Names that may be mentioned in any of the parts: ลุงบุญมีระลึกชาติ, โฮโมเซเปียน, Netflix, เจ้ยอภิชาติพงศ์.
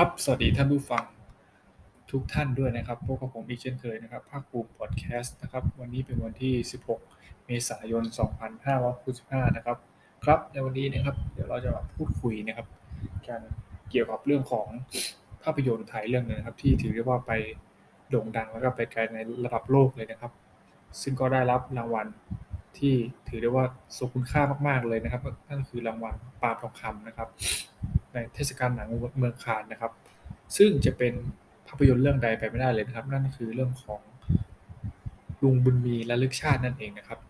ครับสวัสดีท่านผู้ฟังทุกท่านด้วยนะครับพบกับผมอีกเช่นเคยนะครับภาคภูมิพอดแคสต์นะครับวันนี้เป็นวันที่16เมษายน2565นะครับครับในวันนี้นะครับเดี๋ยวเราจะมาพูดคุยนะครับกันเกี่ยวกับเรื่องของภาพยนตร์ไทยเรื่องนึงนะครับที่ถือได้ว่าไปโด่งดังแล้วก็ไปไกลในระดับโลกเลยนะครับซึ่งก็ได้รับรางวัลที่ถือได้ว่าทรงคุณค่ามากๆเลยนะครับนั่นคือรางวัลปาล์มทองคำนะครับในเทศกาลหนังเมืองคานส์นะครับซึ่งจะเป็นภาพยนตร์เรื่องใดไปไม่ได้เลยนะครับนั่นคือเรื่องของลุงบุญมีระลึกชาตินั่นเองนะครับ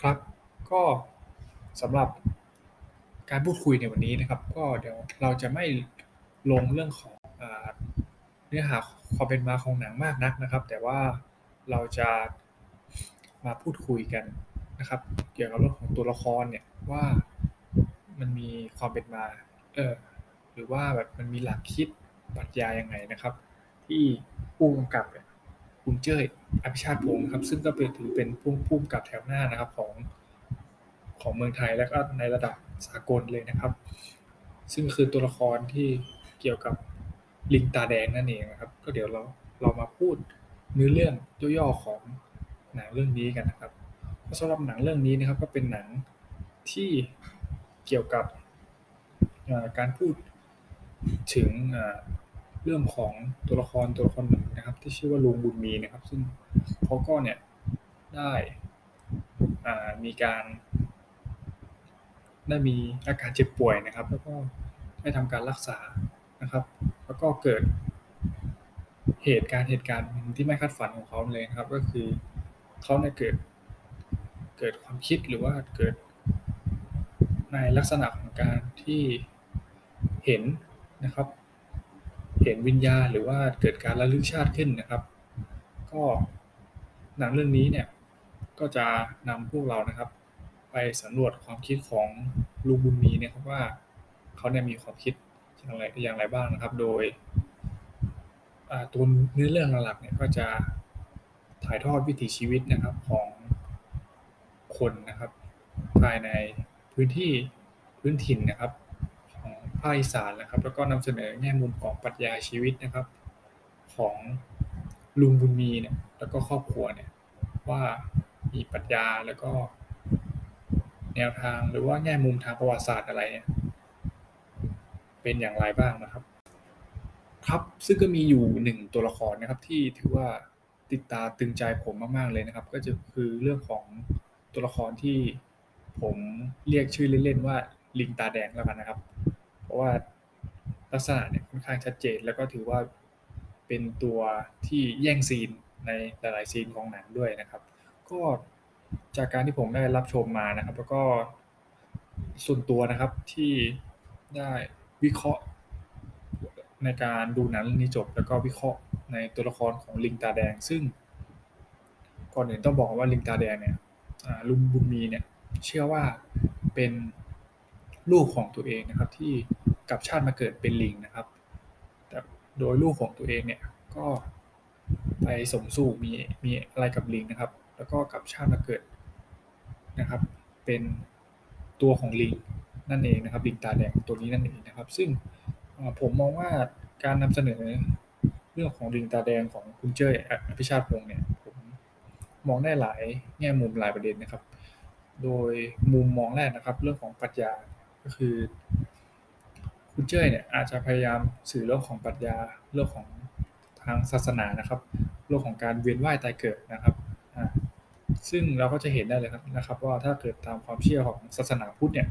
ครับก็สำหรับการพูดคุยในวันนี้นะครับก็เดี๋ยวเราจะไม่ลงเรื่องของเนื้อหาความเป็นมาของหนังมากนักนะครับแต่ว่าเราจะมาพูดคุยกันนะครับเกี่ยวกับเรื่องของตัวละครเนี่ยว่ามันมีความเป็นมาหรือว่าแบบมันมีหลักคิดปรัชญายังไงนะครับที่ผู้กำกับคุณเจ้ยอภิชาติพงศ์ครับซึ่งก็เป็นถือเป็นผู้กำกับแถวหน้านะครับของเมืองไทยและก็ในระดับสากลเลยนะครับซึ่งคือตัวละครที่เกี่ยวกับลิงตาแดงนั่นเองนะครับก็เดี๋ยวเรามาพูดเนื้อเรื่องย่อๆของหนังเรื่องนี้กันนะครับสำหรับหนังเรื่องนี้นะครับก็เป็นหนังที่เกี่ยวกับการพูดถึงเรื่องของตัวละครหนึ่งนะครับที่ชื่อว่าลุงบุญมีนะครับซึ่งเขาก็เนี่ยได้มีอาการเจ็บป่วยนะครับแล้วก็ได้ทำการรักษานะครับแล้วก็เกิดเหตุการณ์ที่ไม่คาดฝันของเขาเลยนะครับก็คือเขาเนี่ยเกิดความคิดหรือว่าเกิดในลักษณะของการที่เห็นนะครับเห็นวิญญาณหรือว่าเกิดการระลึกชาติขึ้นนะครับก็หนังเรื่องนี้เนี่ยก็จะนำพวกเรานะครับไปสำรวจความคิดของลุงบุญมีเนี่ยครับว่าเขาเนี่ยมีความคิดอย่างไรบ้างนะครับโดยตัวเนื้อเรื่องหลักเนี่ยก็จะถ่ายทอดวิถีชีวิตนะครับของคนนะครับภายในพื้นถิ่นนะครับของภาคอีสานนะครับแล้วก็นำเสนอแง่มุมของปรัชญาชีวิตนะครับของลุงบุญมีเนี่ยแล้วก็ครอบครัวเนี่ยว่ามีปรัชญาแล้วก็แนวทางหรือว่าแง่มุมทางประวัติศาสตร์อะไรเนี่ยเป็นอย่างไรบ้างนะครับครับซึ่งก็มีอยู่หนึ่งตัวละครนะครับที่ถือว่าติดตาตึงใจผมมากๆเลยนะครับก็จะคือเรื่องของตัวละครที่ผมเรียกชื่อเล่นๆว่าลิงตาแดงแล้วกันนะครับเพราะว่าลักษณะเนี่ยค่อนข้างชัดเจนแล้วก็ถือว่าเป็นตัวที่แย่งซีนในหลายๆซีนของหนังด้วยนะครับก็จากการที่ผมได้รับชมมานะครับแล้วก็ส่วนตัวนะครับที่ได้วิเคราะห์ในการดูหนังเรื่องนี้จบแล้วก็วิเคราะห์ในตัวละครของลิงตาแดงซึ่งก่อนอื่นต้องบอกว่าลิงตาแดงเนี่ยลุงบุญมีเนี่ยเชื่อว่าเป็นลูกของตัวเองนะครับที่กลับชาติมาเกิดเป็นลิงนะครับแต่โดยลูกของตัวเองเนี่ยก็ไปสมสู่มีอะไรกับลิงนะครับแล้วก็กลับชาติมาเกิดนะครับเป็นตัวของลิงนั่นเองนะครับลิงตาแดงตัวนี้นั่นเองนะครับซึ่งผมมองว่าการนำเสนอเรื่องของลิงตาแดงของคุณเจ้ยอภิชาติพงศ์เนี่ยผมมองได้หลายแง่มุมหลายประเด็นนะครับโดยมุมมองแรกนะครับเรื่องของปรัชญาก็คือคุณเจ้ยเนี่ยอาจจะพยายามสื่อเรื่องของปรัชญาเรื่องของทางศาสนานะครับเรื่องของการเวียนว่ายตายเกิดนะครับซึ่งเราก็จะเห็นได้เลยนะครับว่าถ้าเกิดตามความเชื่อของศาสนาพุทธเนี่ย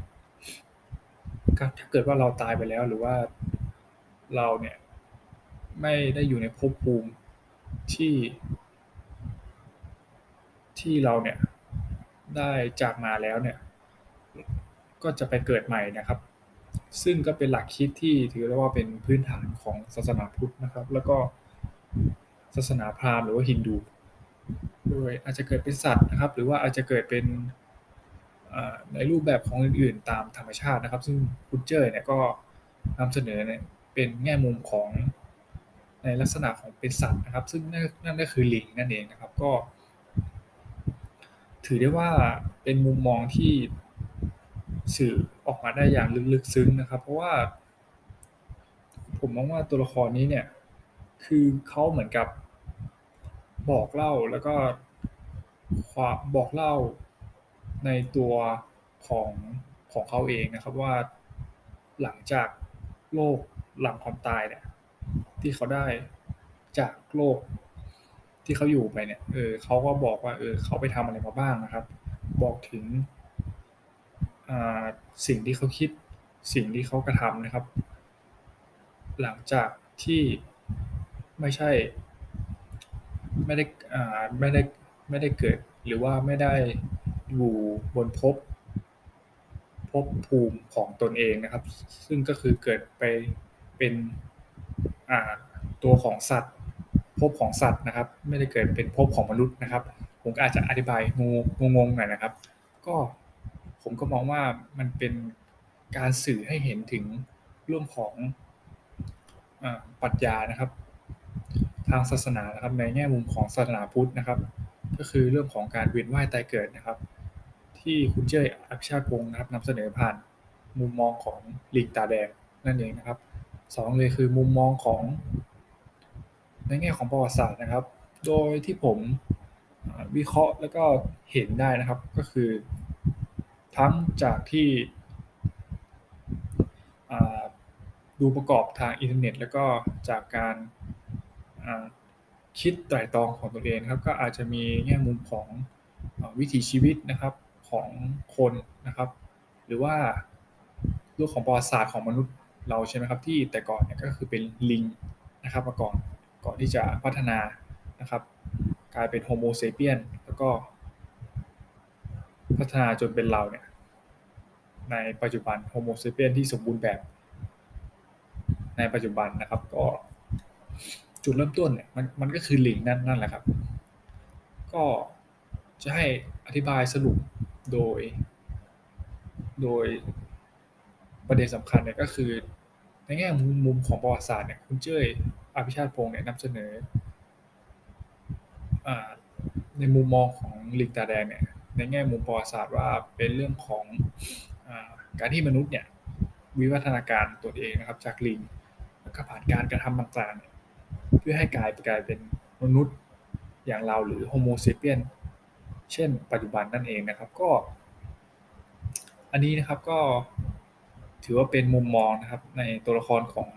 ถ้าเกิดว่าเราตายไปแล้วหรือว่าเราเนี่ยไม่ได้อยู่ในภพภูมิที่เราเนี่ยได้จากมาแล้วเนี่ยก็จะไปเกิดใหม่นะครับซึ่งก็เป็นหลักคิดที่ถือได้ว่าเป็นพื้นฐานของศาสนาพุทธนะครับแล้วก็ศาสนาพราหมณ์หรือว่าฮินดูโดยอาจจะเกิดเป็นสัตว์นะครับหรือว่าอาจจะเกิดเป็นในรูปแบบของอื่นๆตามธรรมชาตินะครับซึ่งคุณเจ้ยเนี่ยก็นำเสนอเนี่ยเป็นแง่มุมของในลักษณะของเป็นสัตว์นะครับซึ่งนั่นก็คือลิงนั่นเองนะครับก็ถือได้ว่าเป็นมุมมองที่สื่อออกมาได้อย่างลึกซึ้งนะครับเพราะว่าผ ผมมองว่าตัวละครนี้เนี่ยคือเขาเหมือนกับบอกเล่าแล้วก็ความบอกเล่าในตัวของเขาเองนะครับว่าหลังจากโลกหลังความตายเนี่ยที่เขาได้จากโลกที่เขาอยู่ไปเนี่ยเขาก็บอกว่าเขาไปทำอะไรมาบ้างนะครับบอกถึงสิ่งที่เขาคิดสิ่งที่เขากระทำนะครับหลังจากที่ไม่ได้เกิดหรือว่าไม่ได้อยู่บนภพภูมิของตนเองนะครับซึ่งก็คือเกิดไปเป็นตัวของสัตว์ภพของสัตว์นะครับไม่ได้เกิดเป็นภพของมนุษย์นะครับผมอาจจะอธิบายงงๆหน่อยนะครับก็ผมก็มองว่ามันเป็นการสื่อให้เห็นถึงเรื่องของปรัชญานะครับทางศาสนานะครับในแง่มุมของศาสนาพุทธนะครับก็คือเรื่องของการเวียนว่ายตายเกิดนะครับที่คุณเจ้ยอภิชาติพงศ์นะครับนำเสนอผ่านมุมมองของลิงตาแดงนั่นเองนะครับสองเลยคือมุมมองของในแง่ของประวัติศาสตร์นะครับโดยที่ผมวิเคราะห์แล้วก็เห็นได้นะครับก็คือทั้งจากที่ดูประกอบทางอินเทอร์เน็ตแล้วก็จากการคิดไตร่ตรองของตัวเองครับก็อาจจะมีแง่มุมของวิถีชีวิตนะครับของคนนะครับหรือว่าเรื่องของประวัติศาสตร์ของมนุษย์เราใช่ไหมครับที่แต่ก่อนเนี่ยก็คือเป็นลิงนะครับมาก่อนที่จะพัฒนานะครับกลายเป็นโฮโมเซเปียนแล้วก็พัฒนาจนเป็นเราเนี่ยในปัจจุบันโฮโมเซเปียนที่สมบูรณ์แบบในปัจจุบันนะครับก็จุดเริ่มต้นเนี่ยมันก็คือลิงนั่นแหละครับก็จะให้อธิบายสรุปโดยประเด็นสำคัญเนี่ยก็คือในแง่มุมของประวัติศาสตร์เนี่ยคุณเจ้ยอภิชาติพงศ์เนี่ยนำเสนอในมุมมองของลิงตาแดงเนี่ยในแง่มุมประวัติศาสตร์ว่าเป็นเรื่องของการที่มนุษย์เนี่ยวิวัฒนาการตัวเองนะครับจากลิงแล้วก็ผ่านการกระทำต่างๆเพื่อให้กลายเป็นมนุษย์อย่างเราหรือโฮโมเซเปียนเช่นปัจจุบันนั่นเองนะครับก็อันนี้นะครับก็ถือว่าเป็นมุมมองนะครับในตัวละครของ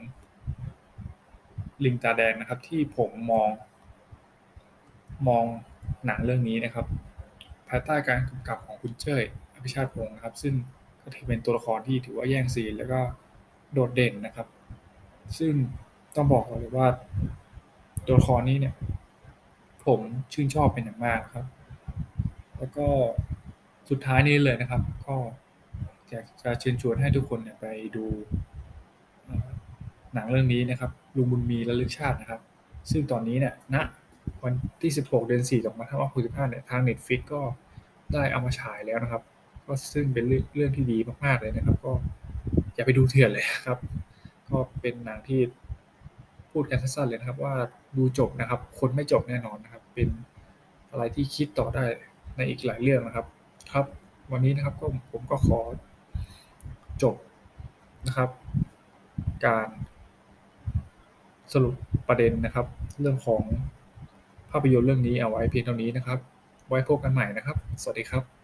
ลิงตาแดงนะครับที่ผมมองหนังเรื่องนี้นะครับภายใต้การกำกับของคุณเจ้ยอภิชาติพงศ์นะครับซึ่งก็ถือเป็นตัวละครที่ถือว่าแย่งซีนแล้วก็โดดเด่นนะครับซึ่งต้องบอกเลยว่าตัวละครนี้เนี่ยผมชื่นชอบเป็นอย่างมากครับแล้วก็สุดท้ายนี้เลยนะครับก็อยากจะเชิญชวนให้ทุกคนเนี่ยไปดูหนังเรื่องนี้นะครับลุงบุญมีระลึกชาตินะครับซึ่งตอนนี้เนี่ยณวันที่16เดือน4 2565เนี่ยทาง Netflix ก็ได้เอามาฉายแล้วนะครับก็ซึ่งเป็นเรื่องที่ดีมากๆเลยนะครับก็อย่าไปดูเถื่อนเลยครับก็เป็นหนังที่พูดกันสั้นๆเลยนะครับว่าดูจบนะครับคนไม่จบแน่นอนนะครับเป็นอะไรที่คิดต่อได้ในอีกหลายเรื่องนะครับครับวันนี้นะครับก็ผมก็ขอจบนะครับการสรุปประเด็นนะครับเรื่องของภาพยนตร์เรื่องนี้เอาไว้เพียงเท่านี้นะครับไว้พบกันใหม่นะครับสวัสดีครับ